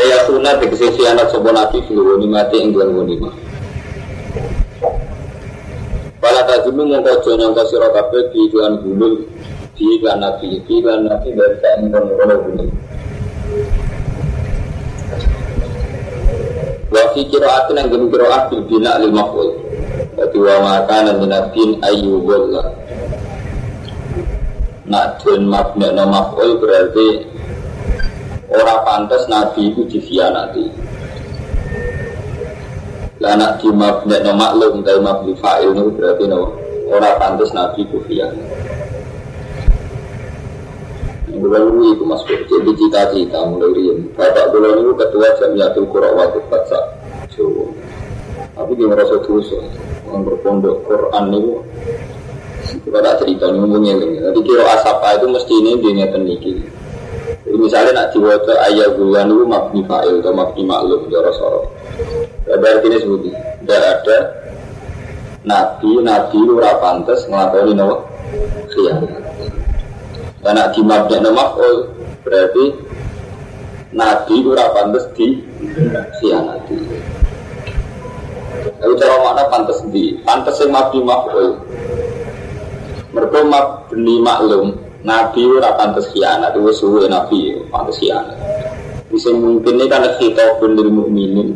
Saya sunat di sisi anak sobo nabi dulu ini mati yang dulu ini Bala tajimu mengkocok nyangka sirokabe di iklan gulung di iklan nabi, dari saya ingin mengkocok Wafi kira'atun yang gini kira'at bilbina alil makhluk Wati wa makanan minabdin ayyubollah Nakdun mabna'na makhluk berarti Orang pantas nabi itu dikhianati. Karena di mabna'na maklum dari mabni fa'il itu berarti orang pantas nabi itu dikhianati. Berlalu itu mas Bur, jadi cita-cita mulai rian. Bapak Bulan itu ketua Jamiatul Qur'an Wakil Baca Jawa. Tapi dia merasa dosa orang berpondok Qur'an itu. Kita tak cerita, ngomongnya nanti kira asapa itu mesti ini dia ngeten niki. Jadi misalnya nak diwaca ayat Bulan itu mabni fa'il atau mabni maklum ya Rasulullah. Berarti ini seperti tidak ada nabi ora pantes ngelakoni nawa khianat. Karena di mabnya makhluk berarti nabi itu tidak pantas di sianati. Tapi cara makna pantas di pantasnya mabnya makhluk mereka mabni maklum nabi itu tidak pantas sianati itu suhu nabi pantas sianati bisa mungkin ini karena kita benar mu'minin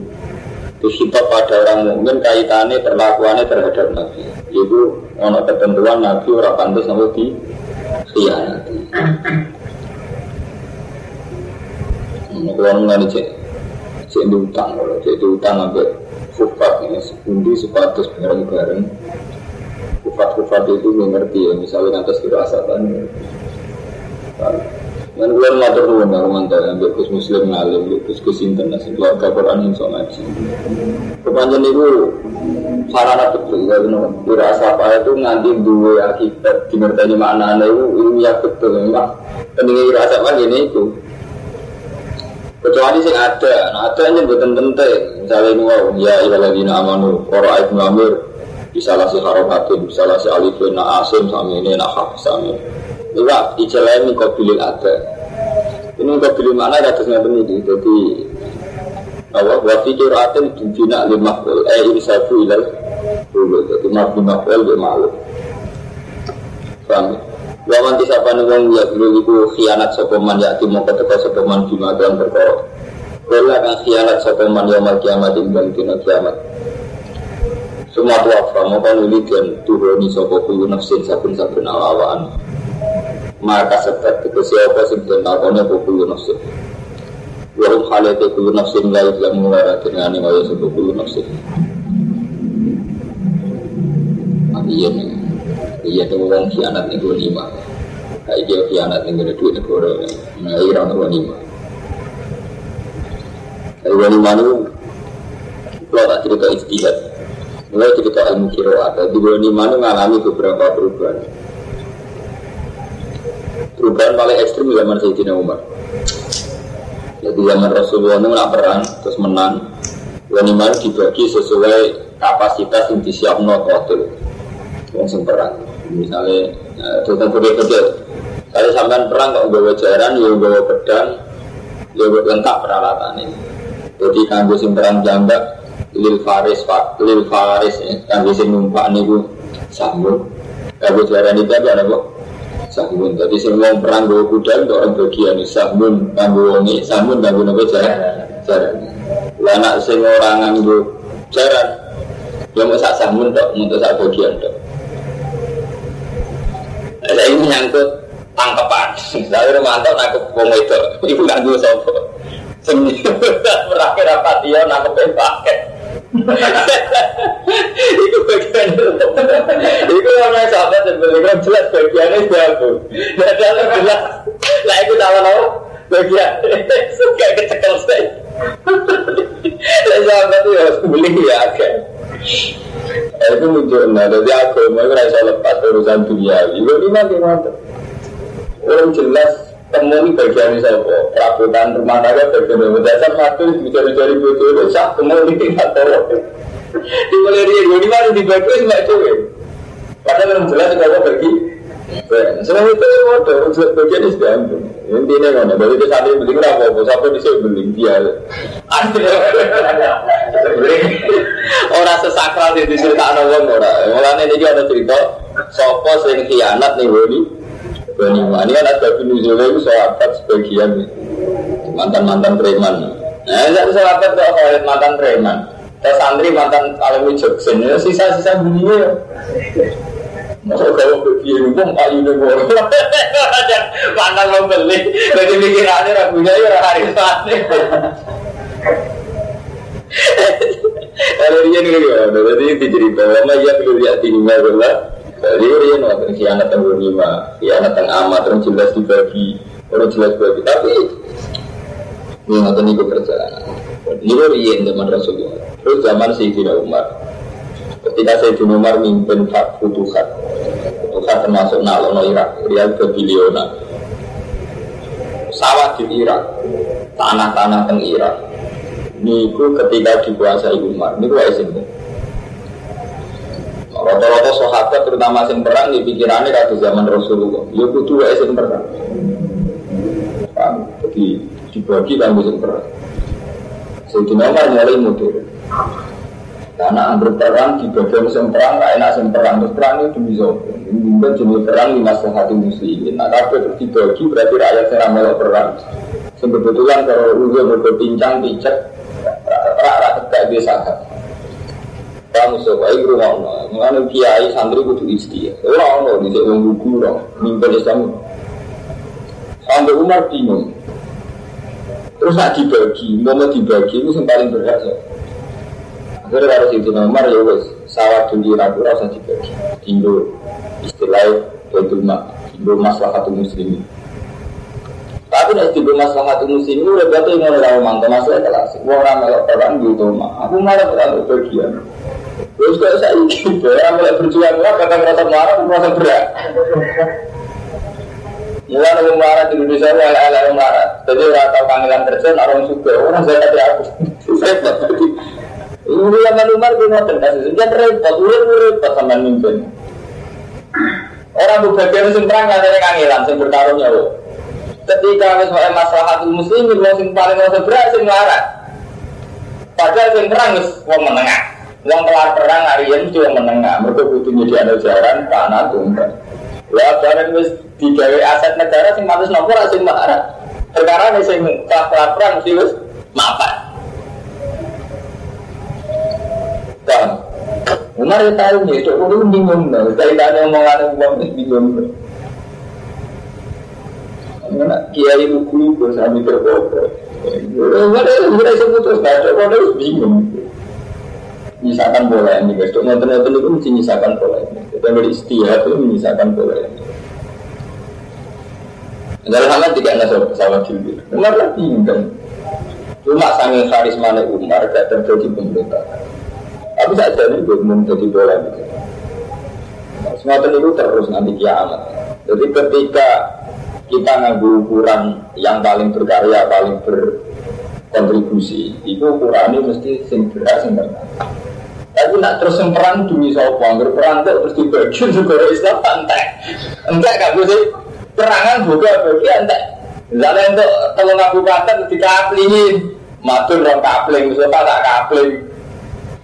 itu kita pada orang mu'min kaitannya perlakuannya terhadap nabi itu ada ketentuan nabi tidak pantas di iya nanti. Kalau nggak dicek, cek diutang kalau cek diutang agak kufat ini sepundi sepatus bareng-bareng. Kufat itu mengerti ya misalnya atas kerasaannya. Dan bulan matur nuwun mantan ambek Gus Muslim ngalim Gus internasional keluarga Quran insya Allah. Kepanjen itu sarana betul karena dirasa apa itu nganti dua akibat dimertani makna itu ilmiah betul memang pentingnya dirasa apa gini itu. Kecuali sing ada yang bertentangan. Misalnya ini wow ya ibaladina amanu Qur'an Muhammad bisalah si harokatin bisalah si alifin na'asim sama ini na'haf sama ini. Iwak ijelai mengkobilin ada. Ini mengkobilin mana kasusnya begini. Jadi Allah wafiqir atin bina limakul insafu ilal dulu. Jadi makul bermaklum. Faham? Waman tisapani wong yadlu iku khianat sopaman yaktimu keteka sopaman bimadran berkorok. Bila kan khianat sopaman yamal kiamat imbang dina kiamat. Semua tuafra mokan uli dan tuhoni sopaku nafsin sabun-sabun ala-awaan maka sebab dikasih apa sebab nakonya bukulu nafsin wahum khalidnya bukulu nafsin layu tidak mengeluarkan dengan ini wajah sebukulu nafsin iya ini orang khianat ini gue lima iya khianat ini gue duit negara nah iya orang lima itu kalau tak cerita istihad mulai cerita ilmu kiroat di gue lima itu mengalami beberapa perubahan perubahan paling ekstrim zaman Sayyidina Umar. Jadi zaman Rasulullah itu nak perang terus menang. Waniman dibagi sesuai kapasitas yang disiapkan kotor. Yang semperang. Misalnya tentang kuda-kuda. Saya sampai perang kalau bawa jaran, ya bawa pedang, ya lengkap peralatan ini. Jadi kanggo semperang jambak, lil faris, kanggo numpak niku sambung. Kanggo jaran itu ada apa? Sambun, tadi semua perang bawa kuda untuk orang bagian sambun, tanggulongi, sambun tanggulongi jaran. Lanak semua orang anggur jaran, dia mau sak sambun tak, untuk sak bagian tak. Saya ini nyangkut tangkapan, saya mantau nak kepung itu, ibu nganggur sopo. Seminggu berakhir apa dia nak kepung paket. Iku bagian iku ana sahabat sebelum jelas bagiane babu. Padahal jelas lha iku tawono bagian suka kecekel saya. Lha sahabat yo beli ya akeh. Aku menjono dadi aku ora iso lepas urusan dunia. Iku iman iki mantep. Ora jelas temui bagian sapa perabotan rumah tangga bagian dasar satu dicari-cari bocor sak temui tingkat tolong di galeri goni baru dibagi sama itu padahal belum jelas kalau bagi Selain itu ada unsur bagian Islam. Intinya kan, dari itu saat ini beli berapa? Siapa bisa beli dia? Orang sesakral di cerita orang orang. Mulanya jadi ada cerita sopo sering kianat nih beli. Ini kan ada Venezuela itu sahabat sebagian mantan preman. Nah, tidak sahabat kalau mantan preman. Terus santri mantan alumni Jogsen, sisa-sisa bunyinya. Masa kalau pergi rumah, Pak Yudho Goro pandang mau beli, bagi pikirannya ragunya ya hari-hari kalau dia ini gimana, berarti dicerita lama ya perlu lihat ini jadi dia nonton khianat yang berlima khianat yang amat, orang jelas dibagi tapi ini nonton ikut kerjaan ini dia zaman Rasulullah terus zaman Sayyidina Umar. Ketika Sayyidina Umar mimpin Futuhat termasuk Nalono Irak, Riyad Babiliona sawah di Irak, tanah-tanah teng Irak niku ketika dikuasai Umar, niku isinmu rata-rata sahabat terutama sing perang di pikirannya kata zaman Rasulullah ya kudu wae sing perang jadi dibagi kan sing perang Sayyidina Umar mulai mudir karena anggur perang di bagian semperang, tak enak semperang terus perang itu demi sopo mungkin jenis perang di maslahati muslimin nah tapi terus dibagi berarti rakyat yang melok perang sebetulnya kalau udah berbincang-bincang rakyat tidak biasa kamu sebaik rumah Allah karena kiai santri kudu istri orang-orang bisa menggugurang mimpin Islam sampai Umar bingung terus tak dibagi, mau dibagi itu yang paling berat akhirnya harus itu nomor ya wes sawah dunia ragu rasa dibagi timbul istilah itu timbul maslahatul muslimin tapi nanti timbul maslahatul muslimin udah betul yang orang mantau masalah kelas orang melak perang gitu mah aku malah terlalu bagian terus kalau saya ingin orang melak berjuang lah kadang merasa marah merasa berat mulai orang marah di Indonesia orang marah jadi orang tahu panggilan terjun orang suka orang saya tadi aku saya tadi Ulama Umar bin Khattab sejak repot sama mimpin. Orang berbagai musim perang ada yang kangelan, sing bertarung ya. Ketika wis oleh maslahatul muslimin wong sing paling ora berat sing larat. Padahal sing perang wis wong menengah. Wong telah perang ariyen cuma menengah, mergo kudune diandel jaran tanah tumpah. Lah bareng wis digawe aset negara sing manus nomor sing larat. Perkara sing telah perang mesti wis mapan. Kan, Umar ya tahu nih, cok udah bingung dah. Ceritanya omongan uang itu bingung dah. Karena kiai buku itu sambil berbohong. Umar itu putus dah, cok udah bingung. Nyisakan bola ini, guys. Cok nonton itu mesti nyisakan bola ini. Kita beristirahat itu menyisakan bola ini. Dalam hal itu tidak ada sama jubir. Umar lah bingung. Cuma sambil karisma Umar tidak terjadi pemberontakan. Tapi saat ini gue menjadi bola gitu. Semata itu terus nanti kiamat. Jadi ketika kita ngambil ukuran yang paling berkarya, paling berkontribusi, itu ukurannya mesti sing berat, sing berat. Tapi nak terus semperan demi sopong, berperang terus dibagi negara Islam entek, entek gak boleh perangan juga bagi entek. Misalnya untuk tolong kabupaten dikaplingin, matur orang kapling, siapa tak kapling.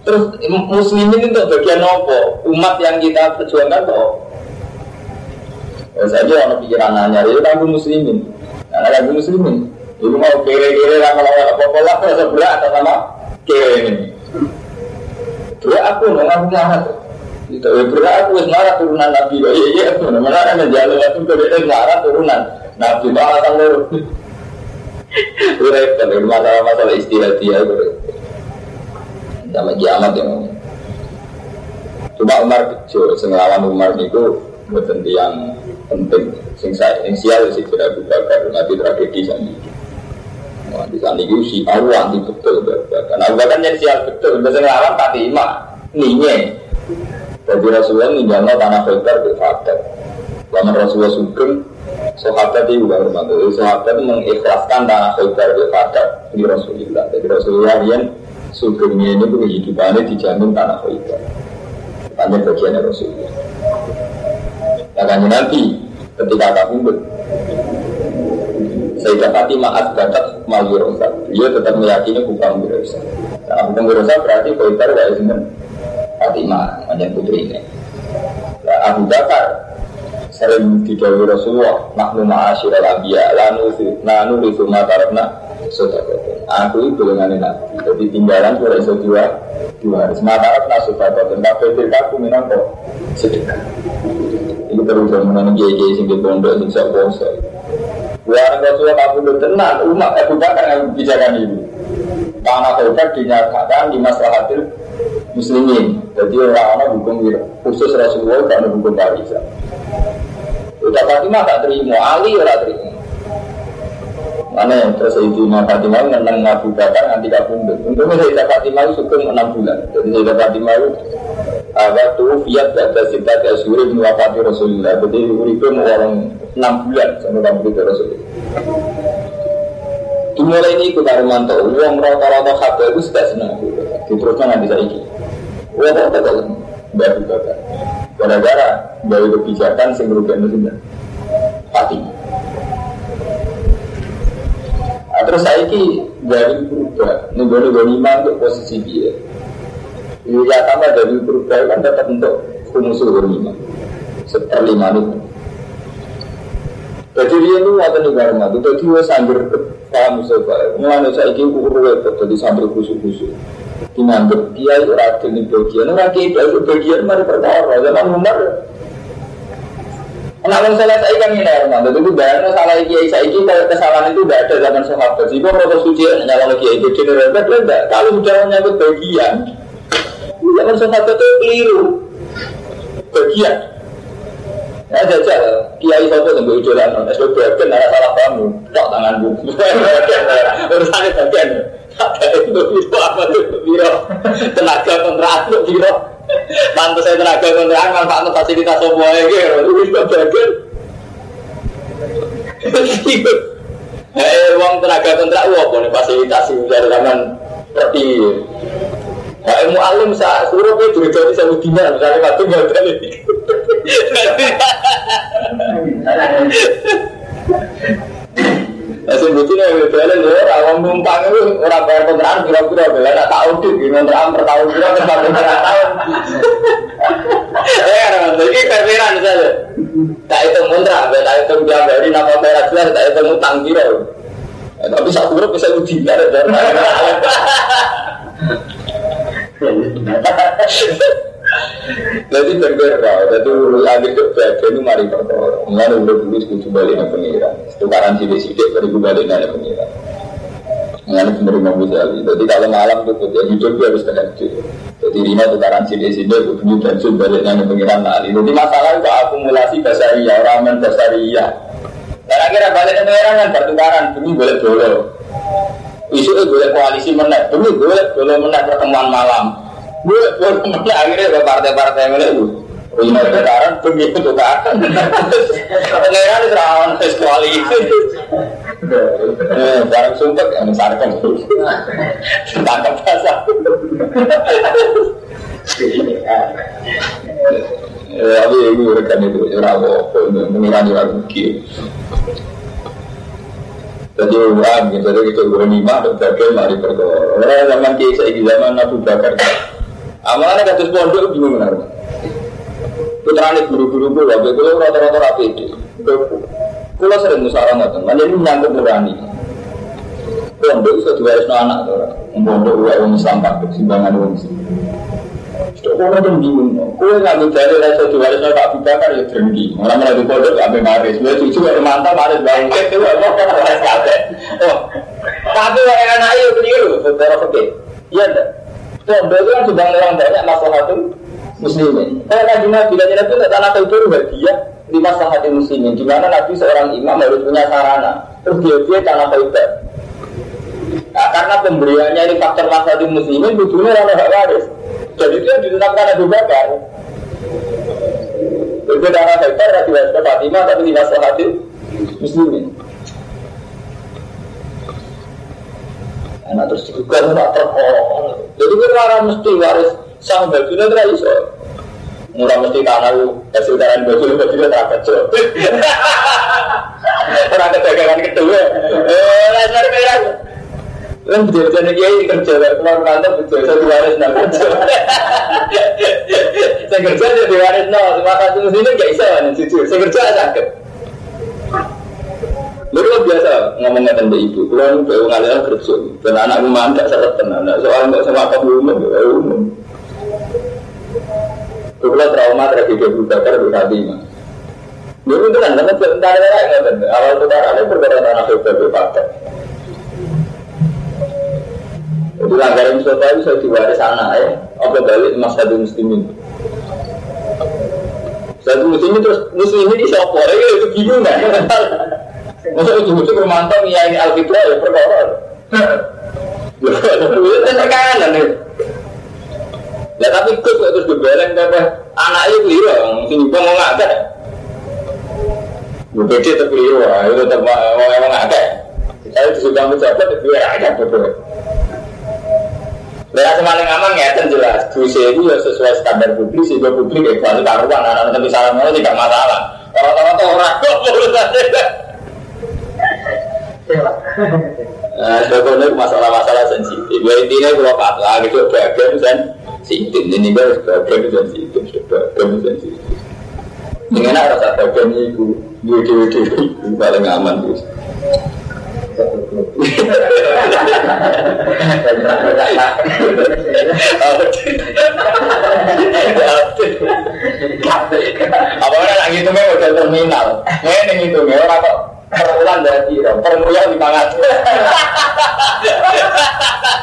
Terus muslimin itu bagian apa? Umat yang kita perjuangkan apa? Saya juga ada pikiran nanya, itu kamu muslimin. Karena kamu muslimin itu mau kere-kere, lama-lama apa-apa rasa berat sama kere ini dua aku, aku marah itu berat, aku marah turunan Nabi iya, benar-benar ada jalan itu marah turunan Nabi, malah sama itu masalah istilah dia sama kiamat ya ngomong coba Umar kecil, ngelawan Umar itu betul yang penting yang sial sih, tidak buka-buka nanti tragedi sama di sana itu si Aru anti betul karena bukan yang sial betul, biasanya ngelawan pati imah ini jadi Rasulullah nginjana tanah Khaybar ke Fakir laman Rasulullah Sugeng sahabat itu bukan rumah itu sahabat mengikhlaskan tanah Khaybar ke Fakir di Rasulullah, jadi Rasulullah yang Sugengnya ini kehidupannya dijamin tanah Khaybar. Tanya bagiannya Rasulullah. Makanya nanti ketika kamu Sayyidah Fatimah Adbadat Malwirosat, dia tetap meyakini bukan Wirosat. Nah, bukan Wirosat berarti Koitar wa Isman Fatimah, hanya putri ini. Nah, Abu Bakar sering didawi Rasulullah, nahnu ma'asyir al-abiyah, lanu rithumah tarabna sotakotun. Aku itu dengan nabi, jadi tinggalan sudah iso dua Isma tarabna sotakotun, tapi dirkaku minangko sedekah. Itu terus menanam jaya-jaya singgit bondok, singgit bonsai. Bukan Rasulullah kabur tenang, umat Abu Bakar yang bijakan ini. Karena Abu Bakar dinyatakan di maslahatil muslimin. Jadi orang-orang hukum khusus Rasulullah karena hukum Barisa. Udah Fatimah tak terima, Ali orang terima. Mana yang terseidina Fatimah menang Abu Bakar nanti kabur. Untungnya Sayyidah Fatimah syukur 6 bulan. Jadi Sayyidah Fatimah agak tuh fiat data sifat asyuri menwafati Rasulullah. Jadi itu orang 6 bulan sampai kamu itu Rasulullah. Tumula ini kita remanto. Uang rata-rata kata itu sudah senang. Diteruskan nanti saya ini. Uang rata-rata baru kata. Gara-gara dari kebijakan yang merugikan Rasulullah. Pati. Terus saya ini dari berubah. Negara-negara iman untuk posisi dia. Wilayah tambah dari berubah kan tetap untuk kumusul berlima, seperlima itu. Jadi dia itu ada negara madu. Jadi dia sambil paham sebab, manusia itu urut jadi sambil khusus-khusus. Dimana dia itu rakyat di bagian, rakyat itu bagian mana perkara, zaman Umar. Anak-anak salah saya kan negara madu. Jadi bayarnya salah kiai saya itu kesalahan itu tidak ada zaman sahabat. Jika proses suci nyalon kiai itu general berbeda. Kalau sudah menyangkut bagian. Jangan sahabat itu keliru bagian. Nah jajah kiai sahabat yang berujulan SBB bagian ada salah kamu tak tanganmu urusan bagian tak ada itu apa itu biro tenaga kontra itu biro tanpa saya tenaga kontra manfaat fasilitas semua itu bagian uang tenaga kontra apa nih fasilitas dari zaman seperti Pak Mu'alim saat suruh dia juri-juri sama Dina misalnya waktu gak ada lagi sebetulnya yang berjalan orang numpang itu orang bayar kontraan kira-kira bayar tak audit kontraan per tahun kira-kira tahun ini perberan misalnya tak hitung kontraan, tak hitung jam dari nama merah jelas, tak hitung utang kira tapi saat suruh bisa Dina jadi berbeda. Jadi lagi berbeda itu mari pertolongan. Mengapa udah dulu itu balik ke pengiran? Tukaran sidik-sidik dari balik ke pengiran. Mengapa menerima bujali? Jadi kalau malam tuh hidup dia harus terkejut. Jadi lima tukaran sidik-sidik bertemu dan sub balik ke pengiran lagi. Jadi masalah itu akumulasi basariah, ramen basariah. Dan akhirnya balik ke pengiran kan pertukaran demi boleh dolo. Isunya boleh koalisi menang, demi boleh menang pertemuan malam. Boleh menang akhirnya partai-partai menang itu. Ini tukaran, demi tukaran. Pengeran itu rawan koalisi. Barang sumpah yang disarkan. Tangkap pasang. Tapi itu rekan itu, pengeran juga rugi. Jadi orang gitu, jadi kita berimah dan bagai mari perkara. Orang zaman kisah di zaman Abu Bakar. Amalan katus pondok bingung benar. Putrane guru-guru kula, kula rata-rata rapi itu. Kula sering musyawarah ngoten, menjadi nyambut nurani. Pondok iso diwarisno anak to ora. Pondok wae wong sampak kesimbangan wong sing. Kok ora bingung. Kula nggak jare ra iso diwarisno tak Bakar ya drengki. Ora malah di pondok sampe maris. Wis cucu kok mantap maris bangkit kok ora kabeh. Oh. Tapi wae ana ayo keliru secara fikih. Iya ndak? Pondok kan sudah orang banyak maslahatul muslimin. Saya kan cuma bilangnya Nabi tak tanah itu hadiah di maslahatul muslimin. Di mana Nabi seorang imam harus punya sarana. Terus dia tanah itu. Nah, karena pemberiannya ini faktor maslahatul muslimin butuhnya orang hak waris. Jadi dia ditetapkan Abu Bakar. Berbeda dengan Bakar Rasul Fatimah tapi di maslahatul muslimin. Nah terus juga tak terpolong. Jadi kita mesti waris sang bajunya tidak bisa. Mula mesti tanah hasil taran bocil tak kecil. Orang kedagangan kedua. Lancar merah. Lain berjalan lagi kerja. Kalau kantor berjalan satu waris nak kerja. Saya kerja jadi waris nol. Maka tu sini tak bisa nih cucu. Saya kerja sakit. Lalu biasa ngomong dengan ibu. Kalau ibu ngalir kerja, dan anak rumah tak seret tenang. Soal tak sama apa rumah. Kebetulan trauma tragedi Bakar di Kadima. Dulu itu kan teman sebentar lagi nggak benar. Awal putarannya perbedaan tanah Bakar Bakar. Itu langgaran Mustafa itu saya diwaris sana ya. Apa balik Mas Satu Muslimin. Satu Muslimin terus Muslimin di Singapura itu bingung kan. Masa ujung-ujung bermantau ngiyain Al-Qiblah ya perkara. Itu terkanan itu. Ya tapi ikut terus bebaleng apa anaknya keliru, mungkin juga mau ngakak. Beda terkeliru, itu mau ngakak. Saya disuruh menjabat, dia ngakak betul. Mereka semaling aman ngeten jelas. Dusia itu ya sesuai standar publik, sehingga publik ikhlas karuan, anak-anak tapi sarannya tidak masalah. Orang-orang itu orang kok urusannya. Sebabnya masalah-masalah sensitif. Ya intinya kalau patah, gitu, bagian sen. Sintin ini baru sebagian sensitif, sebagian sensitif. Dengan rasa bagian ibu, dua-dua paling aman terus. Apa orang nak gitu memang udah terminal, memang gitu memang apa perbulan dari dia, perbulan di tangan.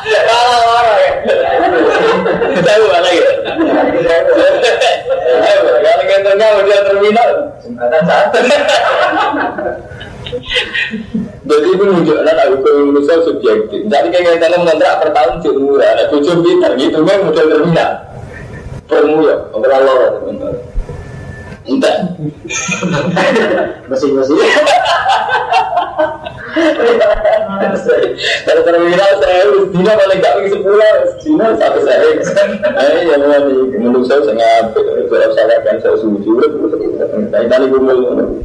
Kalau orang tahu apa ya? Kalau gitunya udah terminal, ada satu. Jadi pun menunjukkan aku ke Indonesia subjektif. Jadi kaitannya mengontrak per tahun cukup murah. Ada 7 pintar gitu memang modal terminal. Permurah, orang lorot benar. Entah. Masih. Kalau terminal saya Cina paling gak pergi 10 Cina satu saya. Yang mana menurut saya sangat bersalahkan saya suci. Tadi gumul.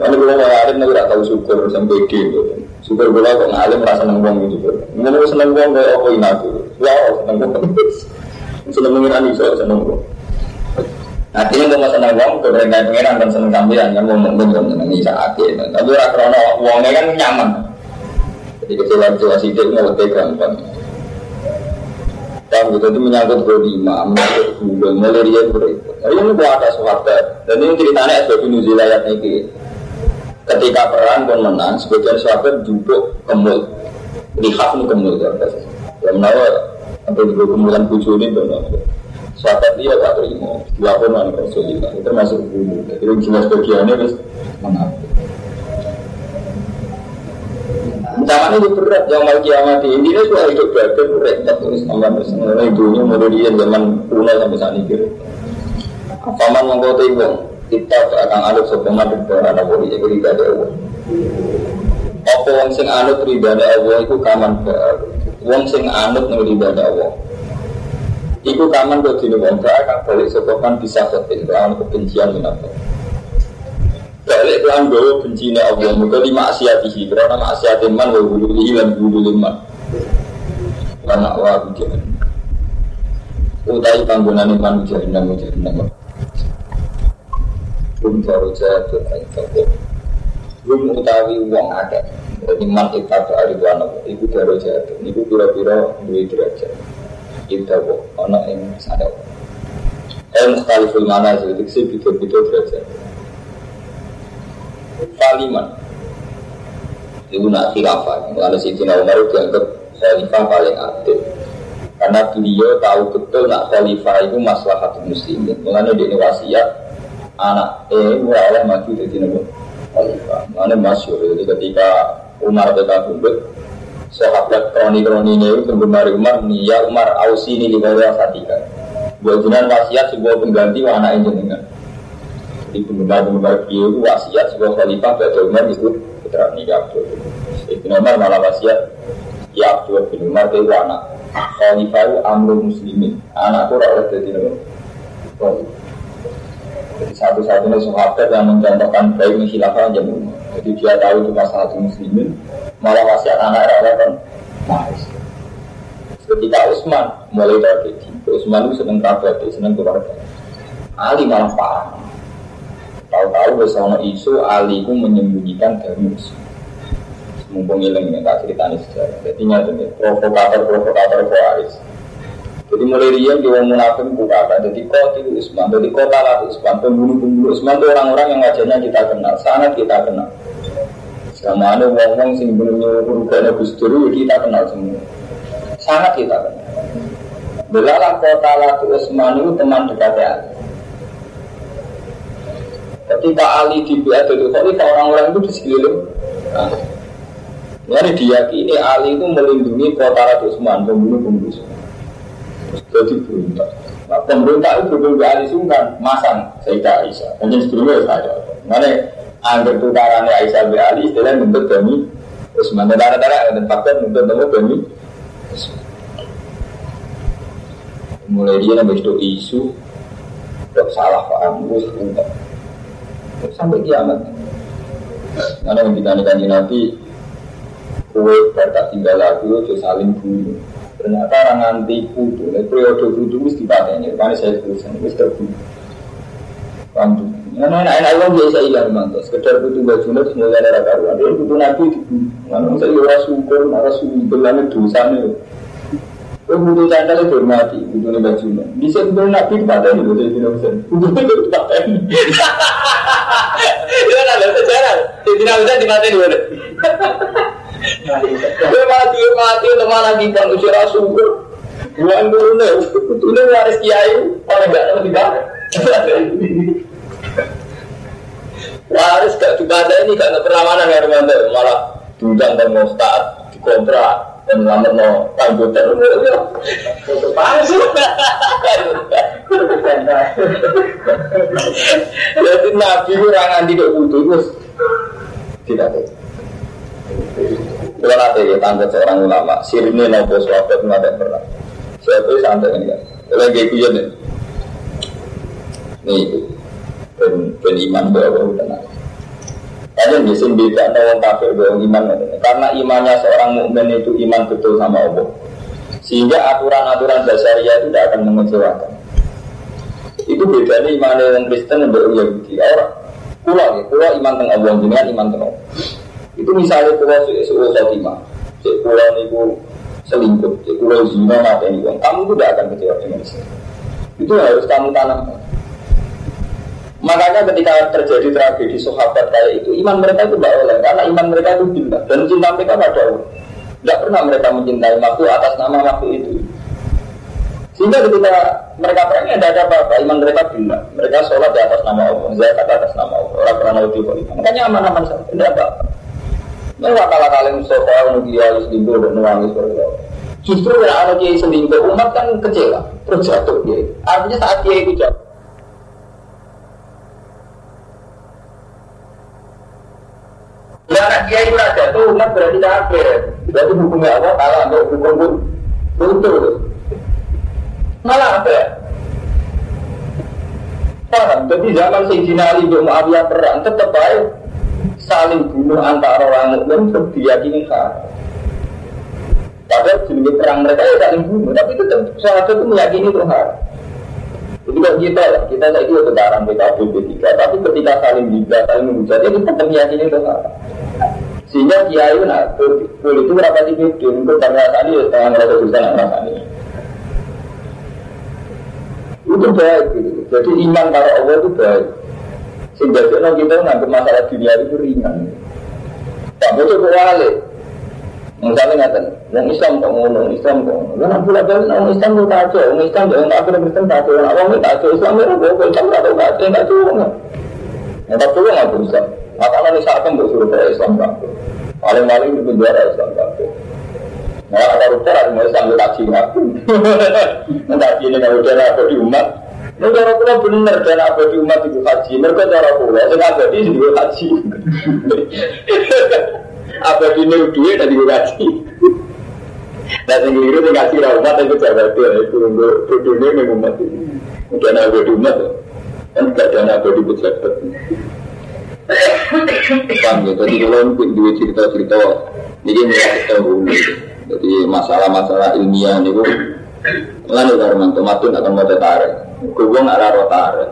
Kalau boleh ngalim, aku tak tahu syukur sampai gitu. Syukur boleh kok ngalim rasa nembong gitu. Menurut seneng bong kayak apa ini aku? Ya seneng bong. Seneng mengenai soal seneng bong. Artinya kalau seneng bong, keberengan dan seneng sambilan kan ngomong dengan ini saat ini. Tapi rakyat uangnya kan nyaman. Jadi kecewa sedikit mau tegang kan. Tahun gitu itu menyangkut berlima, menyangkut gula, malaria berikut. Ini buat atas fakta. Dan ini ceritanya SBB New Zealand ini. Ketika perang pun menang, sebagian sahabat duduk kemul, lihat pun kemul di atas. Yang menaruh sampai di kemulan bucu ini benar. Sahabat dia tak terima, dua pun orang Rasulullah itu termasuk bunuh. Jadi jelas bagiannya terus menang. Ancaman itu berat yang mau kiamat ini. Ini sudah hidup berada berat terus tambah bersama ibunya modern zaman kuno sampai saat ini. Paman mengkota ibu. Kita akan anut sepenuhnya dengan anak wali yang riba dari Allah. Apa orang yang anut riba dari Allah itu kaman baru. Orang yang anut riba dari Allah itu kaman baru diri orang akan balik sepenuhnya bisa seperti orang kebencian dengan Allah. Balik orang bawa bencinya Allah. Maka di maksiatihi karena maksiatiman wabudulihi dan buduliman karena Allah ujian utai panggunaan iman ujian Rum Jaroja Tuhan Jawa Rum utawi uang ada jadi mati tato ariwana ibu Jaroja ibu pira-pira dua derajat kita wong anak yang sadar mukhaliful manazil diksi bidu-bidu derajat Faliman ibu nak khilafah kalau Sidina Umar dianggap khalifah paling aktif karena beliau tahu betul nak khalifah itu maslahatul muslimin mulanya dia wasiat anak murah oleh maju dari Nabi Khalifah. Mana masyur jadi ketika Umar dekat kumpul, sahabat kroni-kroni ini penggemari Umar, Nia Umar Ausi ini dibawa satika. Bujuran wasiat sebuah pengganti anak jenengan. Di penggemar-penggemar beliau wasiat sebuah Khalifah pada Umar disebut putra Nia Abdul. Ibn Umar malah wasiat ya Abdul bin Umar itu anak Khalifah Amrul Muslimin. Anakku rakyat dari Nabi Khalifah. Jadi satu-satunya sahabat yang mencontohkan baik menghilangkan jamunya. Jadi dia tahu cuma satu muslimin, malah wasiat anak rakyat kan mahis. Ketika Utsman mulai dari Utsman itu senang kabar, senang keluarga. Ali malah parah. Tahu-tahu bersama isu Ali itu menyembunyikan dari Utsman. Mumpung ilang yang tak ceritanya sejarah. Jadi nyatanya provokator-provokator Quraisy. Jadi mulai dia orang munafik buka. Jadi kota Utsman, jadi kota lah Utsman. Pembunuh-pembunuh Utsman itu orang-orang yang wajahnya kita kenal, sangat kita kenal. Sama ada orang-orang yang benar-benar berubahnya Gus Dur kita kenal semua, sangat kita kenal. Belalah kota lah Utsman itu teman dekatnya. Ketika Ali dibuat jadi khalifah orang-orang itu di sekeliling. Jadi diyakini Ali itu melindungi kota Utsman, pembunuh-pembunuh jadi beruntak. Nah, pemerintah itu beruntak Ali sungkan masang Sayyidah Aisyah. Hanya sebelumnya saja. Karena anggar tukarannya Aisyah bin Ali istilahnya bentuk Bani Utsman. Darah-darah yang tempatkan bentuk Bani Utsman. Mulai dia nambah itu isu untuk salah paham itu sebentar sampai kiamat. Karena yang ditandai-tandai nanti kue bertak tinggal lagi itu saling bunuh. Ternyata orang anti kudu, periode kudu itu dipatahnya, karena saya tulisan, itu terbunuh. Pandu. Karena anak-anak orang biasa ilah mantas, sekedar kudu bajunya terus mulai ada karuan, dia kudu nabi dibunuh. Karena saya orang syukur, orang sumbernya dosanya. Itu kudu candalnya bermati, kudunya bajunya. Bisa kudu nabi dipatahnya, kudu itu dipatahnya. Itu ada sejarah, dipindah-pindah dipatahnya boleh. Dia mati teman lagi kan usia rasulku, bukan dulu waris kiai, orang gak tahu dibalik. Waris gak dibaca ini karena perlawanan ya teman teman malah diundang dan mau start dikontrak dan lama mau tanggung terus. Palsu. Jadi nabi orang anti gak butuh terus tidak ada. Kalau nanti ya tangga seorang ulama sirine nopo sahabat nggak pernah saya tuh santai kan lagi kuyon nih dan iman baru tenang karena biasa beda orang kafir dengan iman karena imannya seorang mukmin itu iman betul sama Allah sehingga aturan-aturan syariah itu tidak akan mengecewakan itu bedanya iman orang Kristen dan orang Yahudi orang pulau iman tentang Allah dengan iman tentang itu misalnya pulau seorang Fatimah cek pulau itu selingkuh cek pulau zina mata ini kamu itu tidak akan kecewa dengan saya itu harus kamu tanamkan makanya ketika terjadi tragedi sahabat kayak itu iman mereka itu tidak oleh karena iman mereka itu cinta dan cinta mereka pada Allah tidak pernah mereka mencintai makhluk atas nama makhluk itu sehingga ketika mereka pengen tidak ada apa-apa iman mereka bina mereka sholat di atas nama Allah zakat atas nama Allah orang pernah lebih makanya aman-aman saja tidak apa-apa. Nah, wakala-kala Mustafa menugi alus limbo dan nuangis berlalu. Justru karena dia selingkuh umat kan kecewa, terus jatuh dia. Artinya saat dia itu jatuh. Karena dia itu jatuh umat berarti kafir. Berarti hukumnya Allah kalah, nggak hukum pun betul. Malah apa? Paham? Jadi zaman Sayyidina Ali bin Muawiyah perang tetap baik. Saling bunuh antara orang mukmin terjadi nikah. Padahal jenis perang mereka ya saling bunuh, tapi itu salah satu meyakini Tuhan. Jadi kalau kita saya itu tentara PKB B3, tapi ketika saling gibah, saling menghujat, itu tetap meyakini Tuhan. Sehingga kiai nak boleh itu berapa titik untuk karena tadi setengah rasa susah nak ini. Itu baik, gitu. Jadi iman para Allah itu baik. Sejatinya kita nanti masalah dunia itu ringan. Tak boleh beralih. Misalnya kata, orang Islam tak ngomong Islam tak ngomong. Orang pula balik orang Islam tu tak cakap, orang Islam jangan tak pernah Islam tak cakap, orang tak cakap Islam ni orang boleh Islam tak cakap, tak cakap. Entah tu orang apa Islam. Makanan Islam tak suruh orang Islam tak. Paling-paling di penjara Islam tak. Malah ada rupa ada Islam tak cakap. Entah ini kalau cara apa di umat. Negara pula benar dan abadi umat ibu haji. Mereka cara pula yang abadi ibu haji. Abadi ini duit dan ibu haji. Dan yang keliru yang kasih rahmat yang kejabat. Itu untuk dunia yang umat. Udah abadi umat. Dan badan aku dibut-lebet. Paham ya, jadi kalau pun dua cerita-cerita jadi mereka umum. Jadi masalah-masalah ilmiah ini bu lalu Darman, tomatun akan mau tertarik. Gue nggak ada tertarik.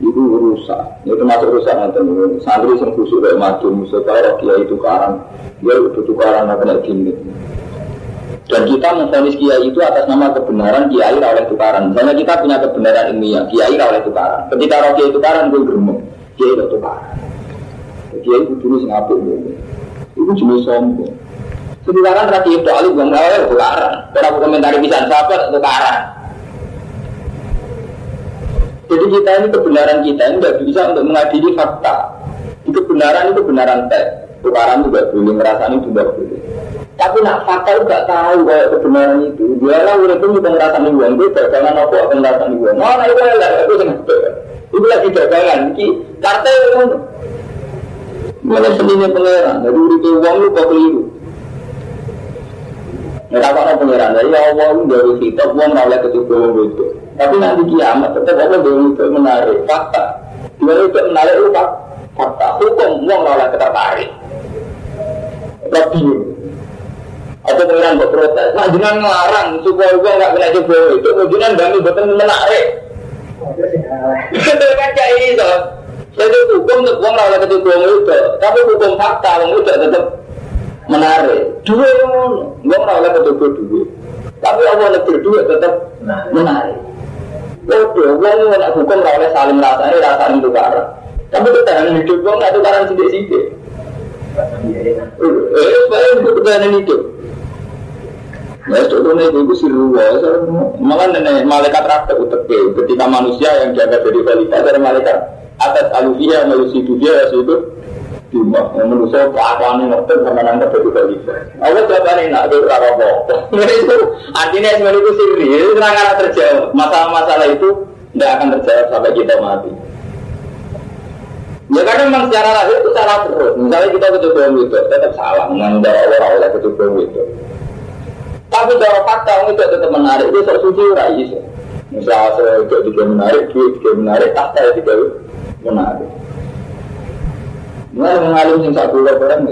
Itu rusak, itu masuk rusak nanti. Santri yang khusus dari matun, sekarang dia itu tukaran, dia itu tukaran akan gini. Dan kita memfonis kiai itu atas nama kebenaran, kiai oleh tukaran. Misalnya kita punya kebenaran ilmiah, kiai oleh tukaran. Ketika roh kiai tukaran, gue geremuk, kiai itu tukaran. Kiai itu dulu Singapura, itu jenis sombong. Sebenarnya Rati Ibn Ali bukan awal tukaran. Karena aku komentari pisan sahabat tukaran. Jadi kita ini kebenaran kita ini tidak bisa untuk mengadili fakta. Itu kebenaran itu benaran teks. Tukaran juga boleh, merasani juga boleh. Tapi nak fakta itu tidak tahu kalau kebenaran itu. Biarlah orang itu juga merasani uang beda. Jangan aku akan merasani uang. Nah, itu adalah itu sangat beda. Itu lagi dagangan. Ini kartel itu. Mana seninya pengeran. Jadi urut uang itu kok keliru. Merapaknya pengeran. Jadi Allah dari kitab uang rawat ketika uang itu. Tapi nanti kiamat tetap Allah dari itu menarik fakta. Dari itu menarik fakta. Hukum uang rawat tertarik. Tapi atau pengiran buat protes, nah jangan ngelarang supaya gue gak kena jebol itu kemudian bami betul menarik itu kan kayak itu jadi hukum untuk gue melalui kejebol itu tapi hukum fakta yang itu tetap menarik dua gue melalui kejebol duit tapi Allah lebih duit tetap menarik waduh, gue gak hukum melalui saling rasanya, rasanya tukaran tapi ketahanan hidup gue gak tukaran sidik-sidik itu ketahanan hidup. Ya contohnya itu siru, malah nenek malaikat rakyat utekil. Ketika manusia yang jaga dari validat dari malaikat atas alufiyah melusi dunia itu cuma manusia keakuan yang nonton sama nanda dari validat. Awal jawabannya nak berapa? Itu artinya semuanya itu siri, itu tidak terjawab. Masalah-masalah itu tidak akan terjawab sampai kita mati. Ya karena memang secara lahir itu salah terus. Misalnya kita ketubuhan itu tetap salah mengenai orang-orang ketubuhan itu. Tapi cara fakta itu tetap menarik, itu sok suci orang iso. Misal saya juga menarik, duit juga menarik, tak saya juga menarik. Mereka mengalir yang satu orang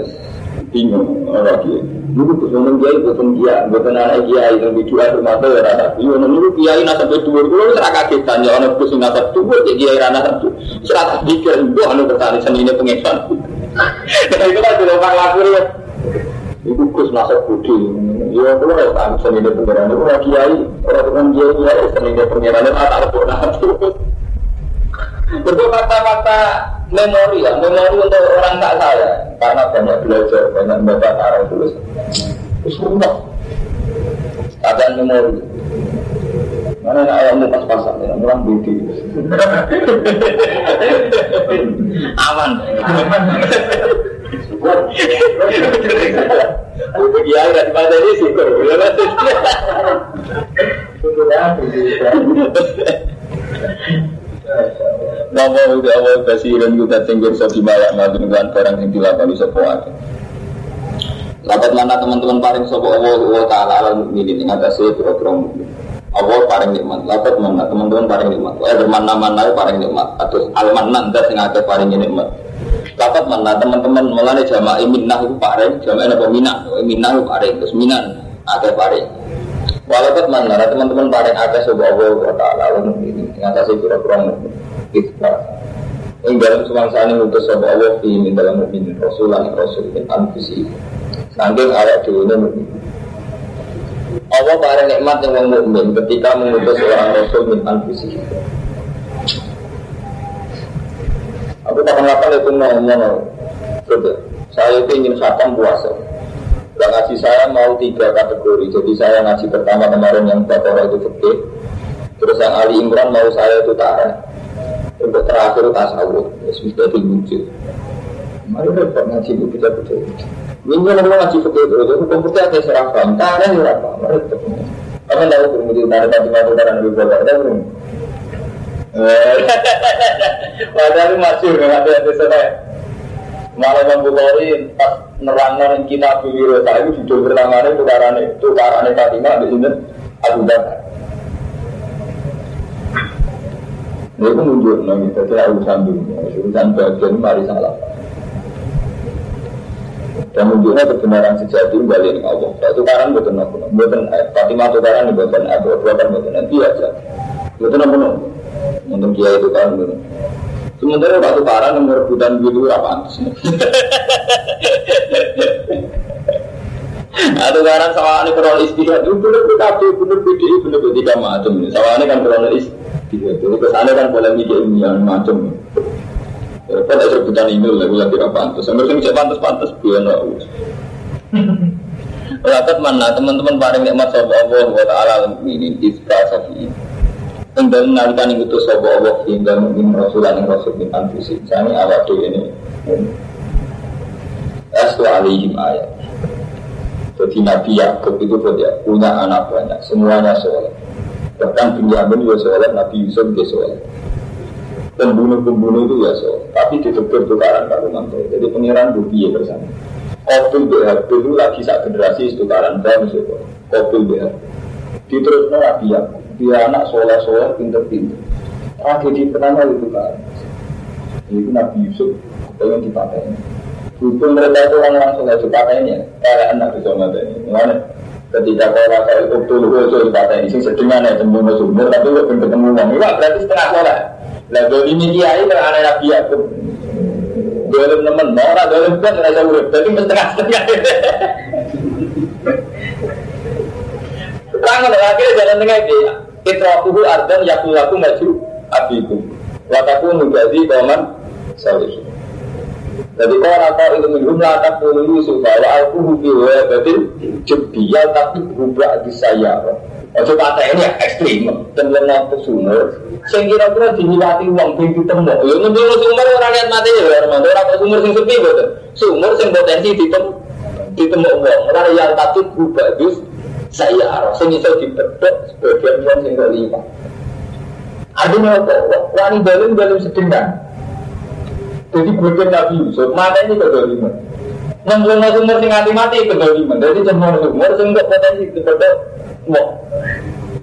bingung lagi. Mungkin bosan kiai, bosan dia, bosan anak kiai yang dijual termasuk rasa bingung. Mungkin kiai nasab dua, kalau seraka kita ni orang bosan nasab dua, kiai rasa dua, seraka tiga, dua orang bertani seni ini pengesan. Kalau itu lah sudah panglapur ya. Ibu kus nasab budi, ya kalau orang tak seni dia pengiran, orang kiai, orang tuan kiai seni dia pengiran, ada apa nak tu? Betul kata-kata memori ya, memori untuk orang tak saya, karena banyak belajar, banyak membaca arah tulis, semua ada memori. Mana nak ayam pas-pasan, orang budi, aman. Untuk dia dari pada ini sih berbeza. Nama itu awal kasiran kita tinggal satu malam dengan barang yang dilakukan di sekolah. Lapat mana teman-teman paling sekolah awal taala mukminin yang atas itu program awal paling nikmat. Lapat mana teman-teman paling nikmat. Bermana-mana paling nikmat. Atau almanan dah yang atas paling nikmat. Dapat mana teman-teman melani jama'i minnah itu pareng, jama'i apa minnah itu pareng, terus minan ada pareng. Walaupun mana teman-teman pareng ada sebuah Allah wa ta'ala ini, ngatasi kira-kira itu yang dalam semangsa ini mutus sebuah Allah ini dalam mu'min rasulah rasul bin anfisi nanggil ayat dunia mu'min Allah pareng nikmat yang mu'min ketika mengutus seorang rasul bin anfisi. Aku kapan-kapan itu mau saya ingin khatam puasa. Dan ngaji saya mau 3 kategori. Jadi saya ngaji pertama kemarin yang Baqarah itu fikih. Terus yang Ali Imran mau saya itu tarah. Untuk terakhir tasawuf. Sudah dimuncul. Mari kita ngaji buku-buku. Minggu lalu ngaji fikih itu. Jadi buku-buku ada serafan. Tarah itu apa? Mari kita. Kamu tahu buku-buku tarah di Baqarah itu. Padahal masih nggak ada sesuatu. Malah membukain pas nerangkan kita biru tahu judul pertamanya tukaran itu kalimat di sini Abu Bakar. Ini itu mundur, jadi urusan dunia, urusan bagian mari salah. Dan munculnya kebenaran sejati balik dengan Allah. Itu karena buatan Fatimah itu karena buatan air, buatan nanti aja. Buatan apa no? Untuk dia itu kan benar. Sementara waktu karena nomor buatan biru apa? Atau karena sawahan kerol istihad itu bener PDI bener tiga macam. Sawahan kan kerol istihad. Jadi kesana kan boleh mikir macam. Pada serbutan ini lah, gula tidak pantas. Sambil saya cek pantas bukan aku. Rakyat mana teman-teman paling nikmat sobo Allah buat alam ini istiqamah sapi. Tenggelam narikan yang itu sobo Allah hingga mungkin rasulan yang rasul bin Anfusi. Saya ni awak tu ini. Astu alaihim ayat. Jadi Nabi Yakub itu punya anak banyak, semuanya soleh. Bahkan Binyamin juga soleh, Nabi Yusuf juga soleh. Pembunuh-pembunuh itu ya so, tapi ditegur tukaran karuman tuh. Jadi pengiran dunia bersama. Kobil BHB itu lagi saat generasi tukaran baru so. Kobil BHB. Diterusnya lagi ya, dia anak soleh-soleh pinter-pinter. Tragedi pertama itu kan. Itu Nabi Yusuf pengen dipatahin. Hukum mereka itu orang-orang soleh dipatahinnya. Karena anak itu sama tadi. Mana? Ketika orang kayak kobil itu dipatahin. Sing sedingannya temunya sumber, tapi nggak ketemu orang. Iya, berarti setengah soleh. Lah dari media ini terang Nabi Yakub dalam teman, orang dalam kan raja urut, tapi setengah. Terang lah akhirnya jalan tengah itu. Itraquhu ardan yakulaku maju abiku. Wataku menjadi kaman salih. Jadi orang tahu itu menghumlah tak perlu supaya aku hubungan berarti jebia tapi hubrak di saya. Ojo kata ini ekstrim, tenggelam ke sumur. Saya kira-kira dihilati uang beli ditemu. Yo ngeblok sumur orang lihat mati ya orang mandi orang sumur sing sepi betul. Sumur sing potensi ditemu uang. Orang yang takut berubah dus saya arah. Saya misal dipedok sebagian uang sing kelima. Aduh kok wani balun sedenggan. Jadi bagian Nabi Yusuf mana ini kedoliman. Ngeblok sumur sing anti mati kedoliman. Jadi cemor sumur sing enggak potensi dipedok. Wah,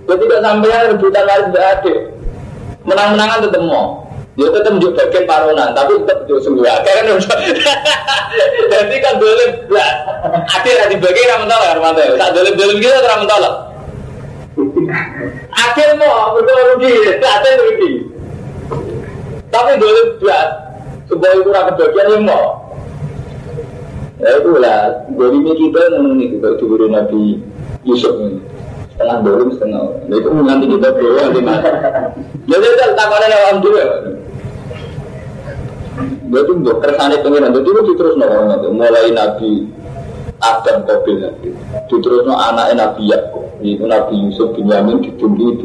jadi tak sampai yang rebutan lain tidak ada. Menang-menangan tetap mau. Dia tetap juga bagian paronan, tapi tetap juga sembuh. Karena nanti kan dolim lah. Akhirnya dibagi ramadhan lah, ramadhan. Tak dolim kita ramadhan lah. Akhirnya mau betul rugi, akhirnya rugi. Tapi dolim berat, sebuah itu rakyat bagian yang mau. Ya itulah, dolimnya kita mengenai kita diberi Nabi Yusuf ini. Setengah belum setengah. Itu nanti kita berdoa di mana? Jadi kita takkan ada orang tua. Jadi untuk kersane pengiran itu terus nongol mulai Nabi Adam Qabil Nabi, terus nong anak Nabi Yakub, itu Nabi Yusuf bin Yamin ditunduk,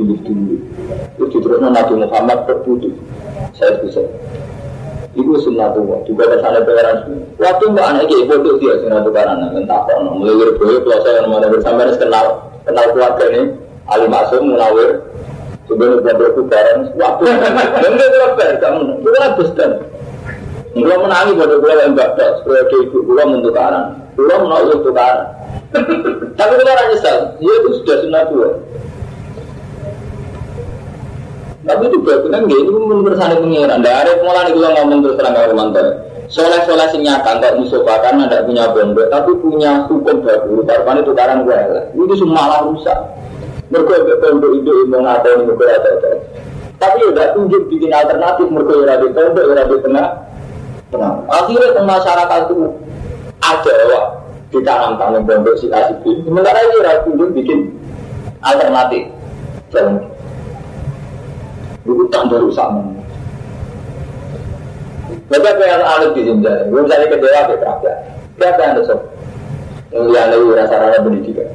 itu terus nong Nabi Muhammad terputus. Saya bisa. Ibu sunat tua, juga kersane pengiran. Waktu mbak anak ibu itu dia sunat tua anak mentakono, mulai berdoa pelosok yang mana bersama kenal. Kenal keluarga ini, Ali Masum, Munawir sebenarnya berlaku bareng waktu benda terlalu kamu kurang besar kurang menangi pada kurang yang bakal seperti itu kurang mentukaran kurang menolak mentukaran tapi kurang nyesal, dia itu sudah sunnah tua tapi itu berarti itu mempersani pengiran tidak ada pengelolaan itu ngomong terus terang ke rumah soleh-soleh sinyata, enggak musuhkan karena enggak punya bondok, tapi punya hukum baru, karena itu karang gue lah. Itu semua malah rusak. Mereka bondok itu ingin ngatain, mereka ada. Tapi udah tunjuk bikin alternatif, mereka ada di bondok, ada di tengah. Akhirnya masyarakat itu ada lah, ditanam-tanam bondok si asik ini. Sementara itu udah tunjuk bikin alternatif. Itu tambah rusak memang. Mereka pengen alat di Jemjana, misalnya ke Dewa ke Praga. Siapa yang ada sobat? Yang ada rasa-rasa pendidikan.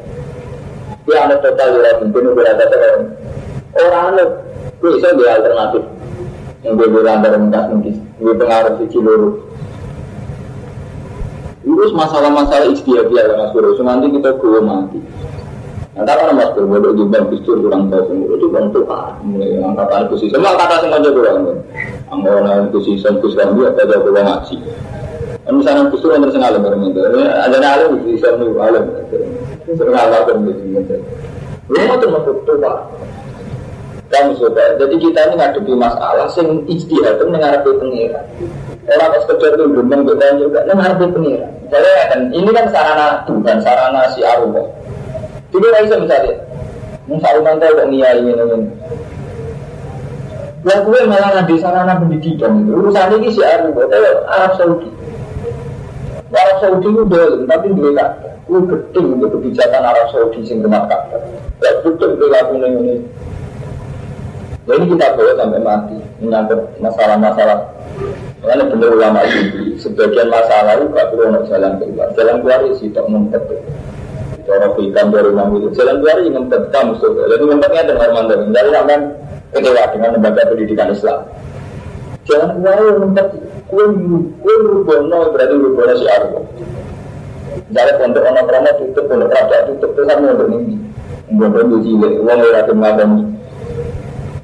Dia ada total yang benar-benar berada-benar. Orang ada, itu bisa dia alternatif. Yang berbeda antara mentas mungkin, dia pengaruh di Cilurus. Terus masalah-masalah istiadia ya Mas Guru, nanti kita belum mati. Nanti orang Mas Guru, bodoh juga, bistur, kurang tahu semua. Itu bukan tukar, mulai angkatan posisi. Semua kata sengaja kurang. Anggolan itu season kesulitan dia pada bulan ngaji. Misalnya kesulitan tersengal bermain. Ada alam di season itu alam. Tersengal bermain. Rumah termasuk tua. Kamu coba. Jadi kita ini ngadepi masalah sing ijtihad mengharapi pengira. Orang harus kerja itu demam juga mengharapi pengira. Jadi kan ini kan sarana Tuhan, sarana si Allah. Tidak bisa mencari. Mengharumkan tahu tak niat ini. Yang gue malah ngadi sarana pendidikan. Urusan ini si Allah. Tapi Arab Saudi. Arab Saudi itu dalam, tapi mereka itu gede untuk kebijakan Arab Saudi yang kemakan. Ya betul berlaku ini. Ya ini kita bawa sampai mati menyangkut masalah-masalah. Karena benar ulama itu sebagian masalah itu gak perlu ada jalan keluar. Jalan keluar itu tidak ngempet. Orang hitam dari orang itu jalan keluar itu ngempet kamu. Jadi ngempetnya dengan mantan. Dari orang kecewa dengan lembaga pendidikan Islam. Jalan keluar itu ngempet. Kue rubono berarti rubono si Allah. Dari pondok orang-orang tutup, pondok rakyat tutup. Itu sama orang ini. Ngomong-ngomong di sini, uang lirati mengabang.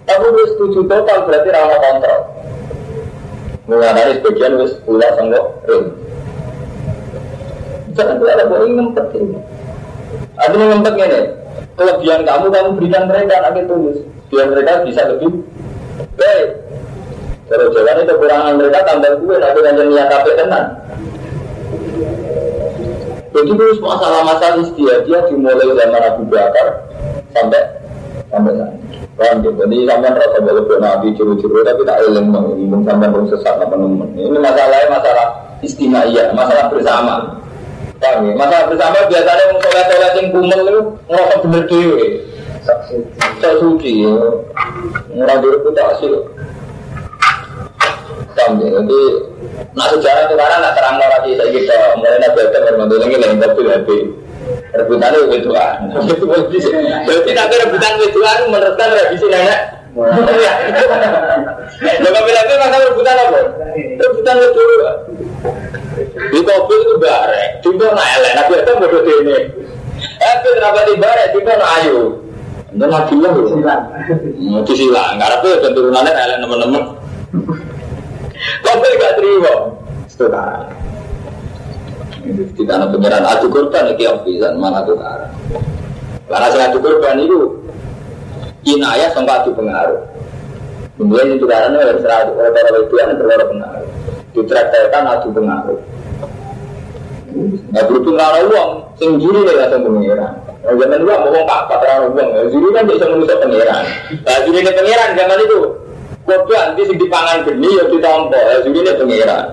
Aku harus setuju total, berarti ramah kontrol. Mengenai sebagian harus pulang sanggok ring. Jangan itu ada boleh ngempet ini. Artinya ngempet ini, kelebihan kamu berikan mereka, nanti tulis. Biar mereka bisa lebih baik. Kalau jalan itu kekurangan mereka, tambah gue, nanti lancar niat tapi tenang. Jadi terus masalah-masalah dia dimulai zaman Abu Bakar sampai sana. Kan gitu, jadi sampai rasa boleh nabi curu-curu tapi tak eleng mengimum sampai bersesat apa teman. Ini masalahnya masalah istimewa, masalah bersama. Kan? Masalah bersama biasanya orang soleh-soleh yang kumel itu merasa bener dewi. Saksuci, murah direputasi. Kan? Jadi nak sejarah tu karena nak terang lagi kita mulai nak belajar bermandu lagi lain tapi lebih. Rebutan itu betulan. Berarti tapi rebutan betulan meneruskan revisi nenek. Jangan bilang itu masa rebutan apa? Rebutan betulan. Di mobil itu barek, tiba nak elek, tapi ada bodoh ini. Tapi kenapa di barek, tiba nak ayu? Entah nak bilang tu. Mesti silang. Karena tu keturunannya elek teman-teman. Mobil tak terima. Setelah. Kita nak penyeran adu korban lagi abisan mana tu cara? Karena saya adu korban itu inaya sempat adu pengaruh. Kemudian itu karena orang seradu orang itu yang terlalu pengaruh. Diterapkan adu pengaruh. Nah beruntung rara uang, sendiri dia datang penyeran. Zaman dulu bohong pak rara uang, sendiri kan tidak menutup penyeran. Sendiri ke penyeran zaman itu korban di segi pangan benih yang ditampol, sendiri ke penyeran.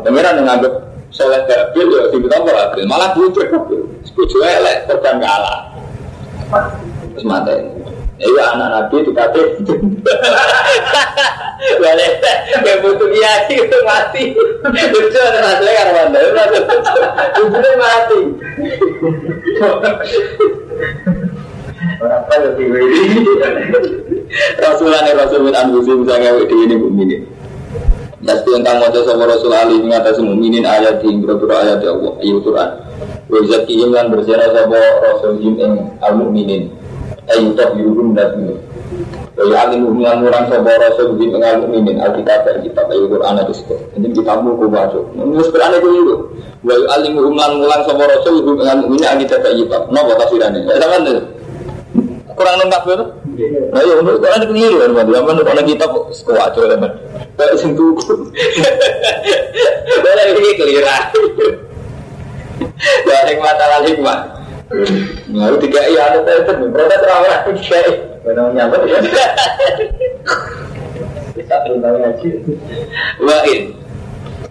Penyeran yang anggap soleh kabil ya tidak tahu kabil malah butuh kabil setuju elek terjang kalah terus mata ini anak nabi itu kabil balik ya butuh kiasi itu mati lucu ada masalah karena mandai lucunya mati berapa lebih ini Rasulullah bin Anbusi misalnya ini bumi Nasti engkang maca sapa Rasul Ali ngatasi mukminin ayat ing boro-boro ayat Allah ayat Quran. Wa zakiyim lan bersira sapa Rasul ing al-mukminin ayat yurum datmu. Wa ya'lamu lan orang sapa Rasul ing al-mukminin alkitab kitab ayat Quran itu sik. Ning ditamu ku baca. Ning Quran itu itu. Wa ya'lamu lan orang sapa Rasul ing al-mukminin alkitab kitab. Napa tafsirane? Sampeyan lho. Kurang lengkap itu? Nah ya untuk Quran itu keliru kan. Zaman kalau kita sekolah aja kan. Kalau sentuhku kalau ini keliran kalau yang mata lalikman lalu tiga iya ada tersebut protes orang-orang tiga iya benar nyambut ya satu tahun lagi wain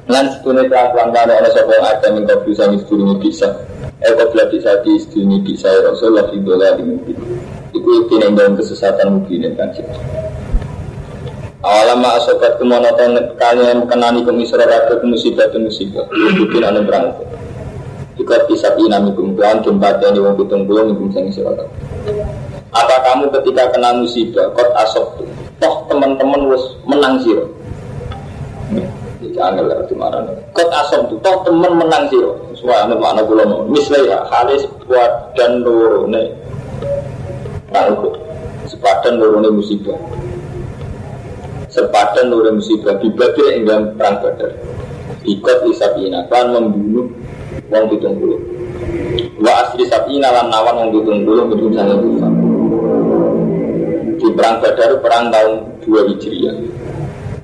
lan setunai terang kalau ada seorang adam yang kau bisa misturni bisa kau belah bisa disturni bisa Rasulullah idola dimimpi ikuti yang dalam kesesatan mungkin dan kancip awalama asobat kemonatan kalian kenani kemisra rata kemusibah bikin anu berangkat jika pisah inamikum Tuhan jembatnya di wong pitung bulan ikum sengi silakan apa kamu ketika kena musibah kot asok toh teman-teman wis menang siro jangan ngelar cumaran kot asok toh teman menang siro semua anu makna bulan mislaya halis buat dan lorone nangkut sepadan lorone musibah sepadan oleh musibah dibagi hingga perang Badar ikut isabina kan membunuh wong pitung puluh wa asri sabina lan nawan wong pitung puluh misalnya itu perang Badar perang tahun 2 Hijriah.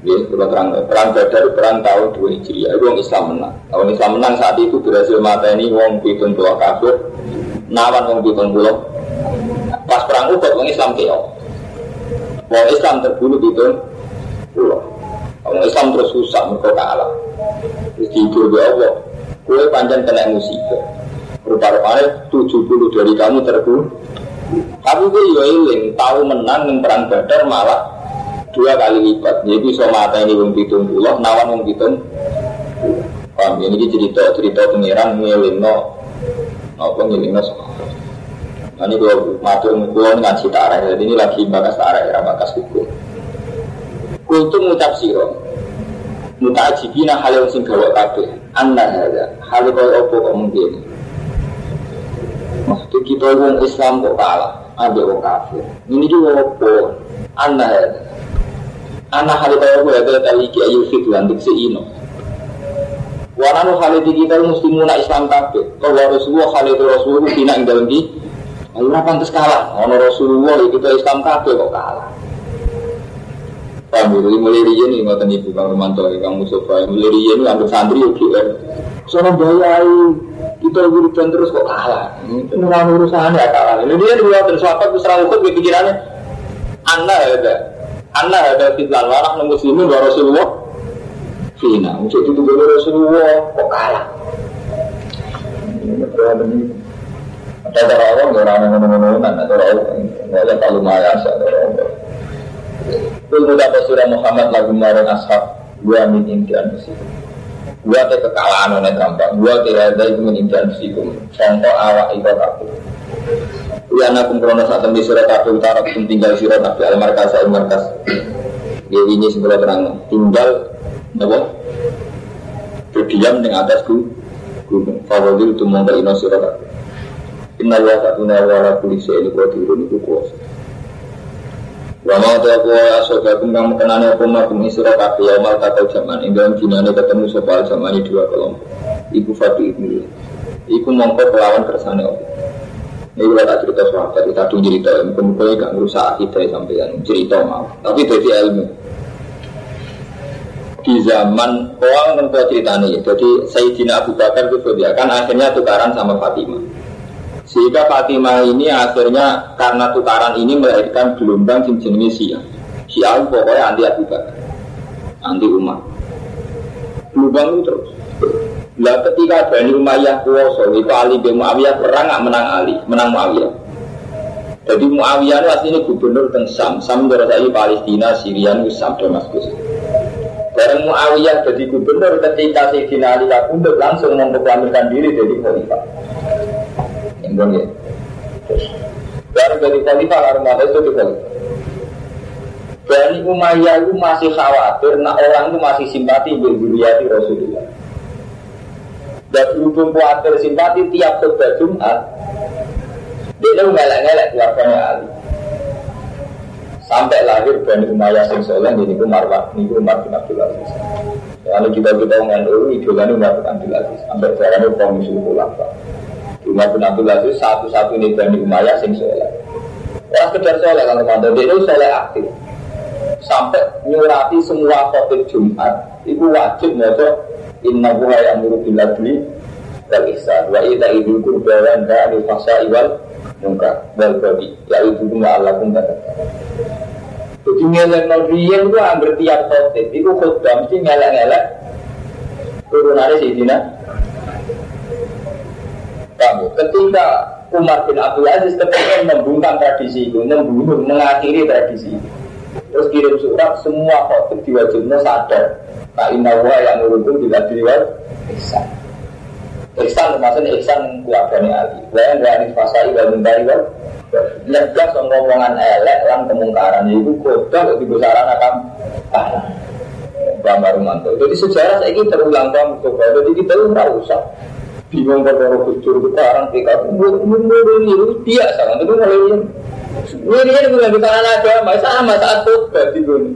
Nggih, kula terang perang Badar perang tahun 2 Hijriah. Wong Islam menang. Wong Islam menang saat itu berhasil mateni wong 70 kafir, nawan wong 70. Pas perang Uhud wong Islam keo. Wong Islam terbunuh itu. Wong Islam terus susah mergo kalah. Wis diimbul be Allah. Kowe pancen kena musibah. Rupa-rupanya 70 dari kamu terbunuh. Tapi gue yoeling tahu menang yang perang Badar malah 2 kali lipat. Jadi somata ini wong pitung puluh, nawan wong pitung. Paham? Ini cerita-cerita pengiran ngelingno, apa ngelingno semua. Nah ini gue matur ngukulon ngaji tarah. Jadi ini lagi bakas tarah, bakas hukum. Kultum ngucap siro, muta'ajibina halil sing gawa kabeh. Anna hada, halil kaya apa kok mungkin. Maksudnya kita orang Islam kok kalah ambil orang kafir. Ini juga orang anak hari kaya aku ada tali kia yufid lantik seino. Waranu kali kita mesti muna Islam kafir. Kalau Rasulullah kali Rasulullah bina yang dalam di Allah pantas kalah. Kalau Rasulullah kita Islam kafir kok kalah. Paham dulu mulai rian ini ngatakan ibu Kang Romanto, Kang Mustafa mulai rian ini ambil santri UGM. Soalnya bayai. Kita urutan terus kok kalah. Itu nurang urusannya kalah. Ini dia dua tersuapat berserang ukur pikirannya. Anda ada fitlan warah nunggu muslimin wa Rasulullah fina. Untuk itu juga Rasulullah kok kalah. Ada orang orang ada orang nggak terlalu mayasa ada orang. Ilmu dapat surah Muhammad lagu marun ashab dua min intian muslim. Gua teh kekalahan oleh gampang. Gua teh ada itu meninjau sikum. Contoh awak ikut aku. Iana kumprono saat di surat aku utara pun tinggal surat tapi almarkas saya almarkas. Jadi ini sebelah terang tinggal, nabo berdiam dengan atasku. Gunung Fawadil itu mengkaino surat aku. Inallah tak inallah polisi ini buat turun itu kuasa. Ramah tak kuasa sebab kamu kenal aku makum istirahat tapi amal tak tahu zaman. Indahnya jinane ketemu sebal zaman ini 2 kelompok. Ibu Fatu Ibnu. Ibu mongko lawan kersane opo. Nek ora tak cerita sahabat iki tak cerita muga-muga gak ngrusak akidah sampeyan cerita mau. Tapi dadi ilmu. Di zaman orang nengko ceritane. Jadi Sayyidina Abu Bakar itu kan akhirnya tukaran sama Fatimah. Sehingga Fatimah ini akhirnya karena tukaran ini melahirkan gelombang jenenge Syiah. Syiah pokoknya anti Abu Bakar, anti Umar. Gelombang itu terus. Lah ketika Bani Umayyah kuwasa, itu Ali bin Muawiyah perang nggak menang Ali, menang Muawiyah. Jadi Muawiyah itu aslinya gubernur teng Syam, Syam berasal dari Palestina, Syria, Syam, Damaskus. Bareng Muawiyah jadi gubernur ketika Sayyidina Ali kapundhut langsung memproklamirkan diri jadi khalifah. Enggak. Baru dari Khalifah Armada itu dikali. Bani Umayyah itu masih khawatir, nak orang itu masih simpati berjuriati Rasulullah. Dan berhubung khawatir simpati tiap khutbah Jumat, dia ngelak-ngelak keluarganya Ali. Sampai lahir Bani Umayyah sing soleh jadi Umar bin Abdul Aziz. Kalau kita ngandung idolanya Umar bin Abdul Aziz, sampai darahnya komisul ulama. Umar bin Abdul Aziz satu-satunya Bani Umayyah sing soleh. Orang sekedar soleh kan teman-teman. Dia itu soleh aktif. Sampai nyurati semua khotib Jumat. Itu wajib ngocok Inna buha ya'muru bil 'adli wal ihsan wa ita'i dzil qurba wa yanha 'anil fahsya'i wal munkar wal baghi ya'idukum la'allakum tattaqun. Jadi ngelakno riyen itu hampir tiap khotib. Itu khotbah mesti ngelak-ngelak turunane Sayyidina. Ketika Umar bin Abdul Aziz ketika membungkam tradisi itu, mengakhiri tradisi itu, terus kirim surat semua khotib diwajibnya sadar. Nah inawah yang merubung tidak diwajib Ihsan. Ihsan maksudnya Ihsan keluarganya Ali. Lain dari fasai dan mendariwal. Lepas ngomongan elek lang kemungkaran itu kota di besaran akan parah. Gambar mantu. Jadi sejarah saya ini terulang kembali. Jadi kita tidak usah bingung perkara kucur kita orang TK umur biasa kan itu mulai ini bukan bicara agama sama saat khutbah di dunia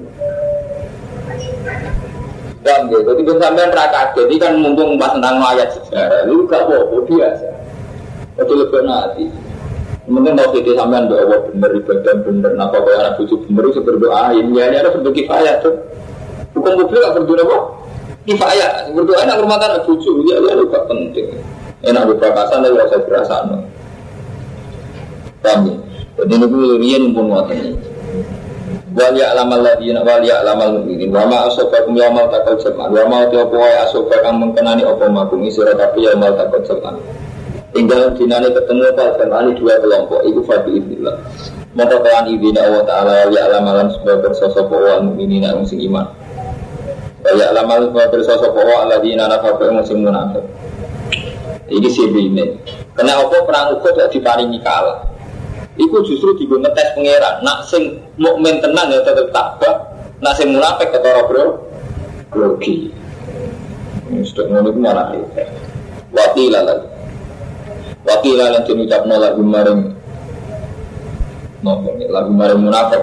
dan gitu tiba sampean rakyat jadi kan mumpung pas tentang ayat sejarah lu gak apa-apa biasa itu lebih nanti Mungkin kalau kita sampean doa bener, ibadah bener, napa kaya anak bucu bener, itu berdoa. Ya ini ada fardu kifayah tuh. Bukan mobil gak berdoa apa? Kifayah. Berdoa enak rumah anak bucu, ya itu gak penting. Enak berpakasan, tapi gak usah berasaan. Paham ya? Jadi ini dulu, ini pun ngotong. Wali'alamal ladina, wali'alamal mu'minin. Wama asobakum yamal takal jam'an. Wama tiapuai asobakam mengkenani opomakum. Isirat api yamal takal jam'an. Tinggal dinani ketemu Al-Qur'ani dua kelompok. Iku fadli ibnillah. Mata kalan ibnina Allah Ta'ala wali'alamalan sebuah bersosobowa mu'minin yang sing iman. Wali'alamalan sebuah bersosobowa aladina nafabah yang sing munafab. Ini sebini. Kena apa perang Uhud yang diparingi kalah. Iku justru digo ngetes pangeran. Nak sing mukmin tenan ya tetep tabah, nak sing munafik ketara bro. Grogi. Mistek ngono iku malah. Wakilalan diucapno lagu marang. Nopo lagu marang munafik.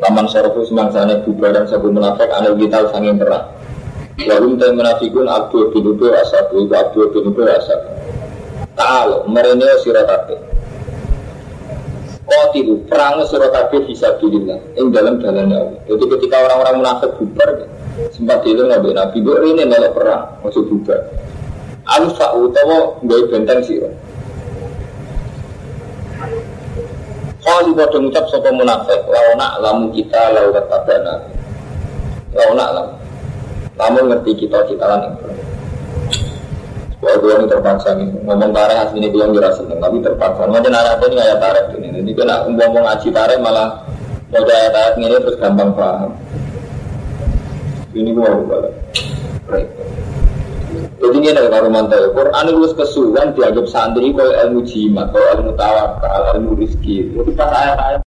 Laman sarfu semangsane bubaran sabu munafik ana gital sanging perang. Walum ta munafikun abdu binubu asadu abdu binubu asad. Ta'al merene siratate. Qatilu perang surah kabeh fisabilillah ing dalam dalan Allah. Jadi ketika orang-orang munafik bubar sempat dhewe ngambek Nabi kok rene melok perang ojo bubar. Alfa utawa gawe benteng sira. Qali padha ngucap sapa munafik, launa lamun kita laura tabana. Launa lamun. Lamun ngerti kita lan ingkang. Waduh ini terpaksa nih, ngomong tareh aslinya belum kira seneng, tapi terpaksa. Macam anak ini kayak tareh ini, jadi kena ngomong ngaji tareh malah mau kayak tareh ini terus gampang paham. Ini gua balik. Jadi ini ada kata romantai. Quran itu kesuwan dianggap santri kalau ilmu jimat, kalau ilmu tawakal, ilmu rizki. Jadi pas ayat-ayat.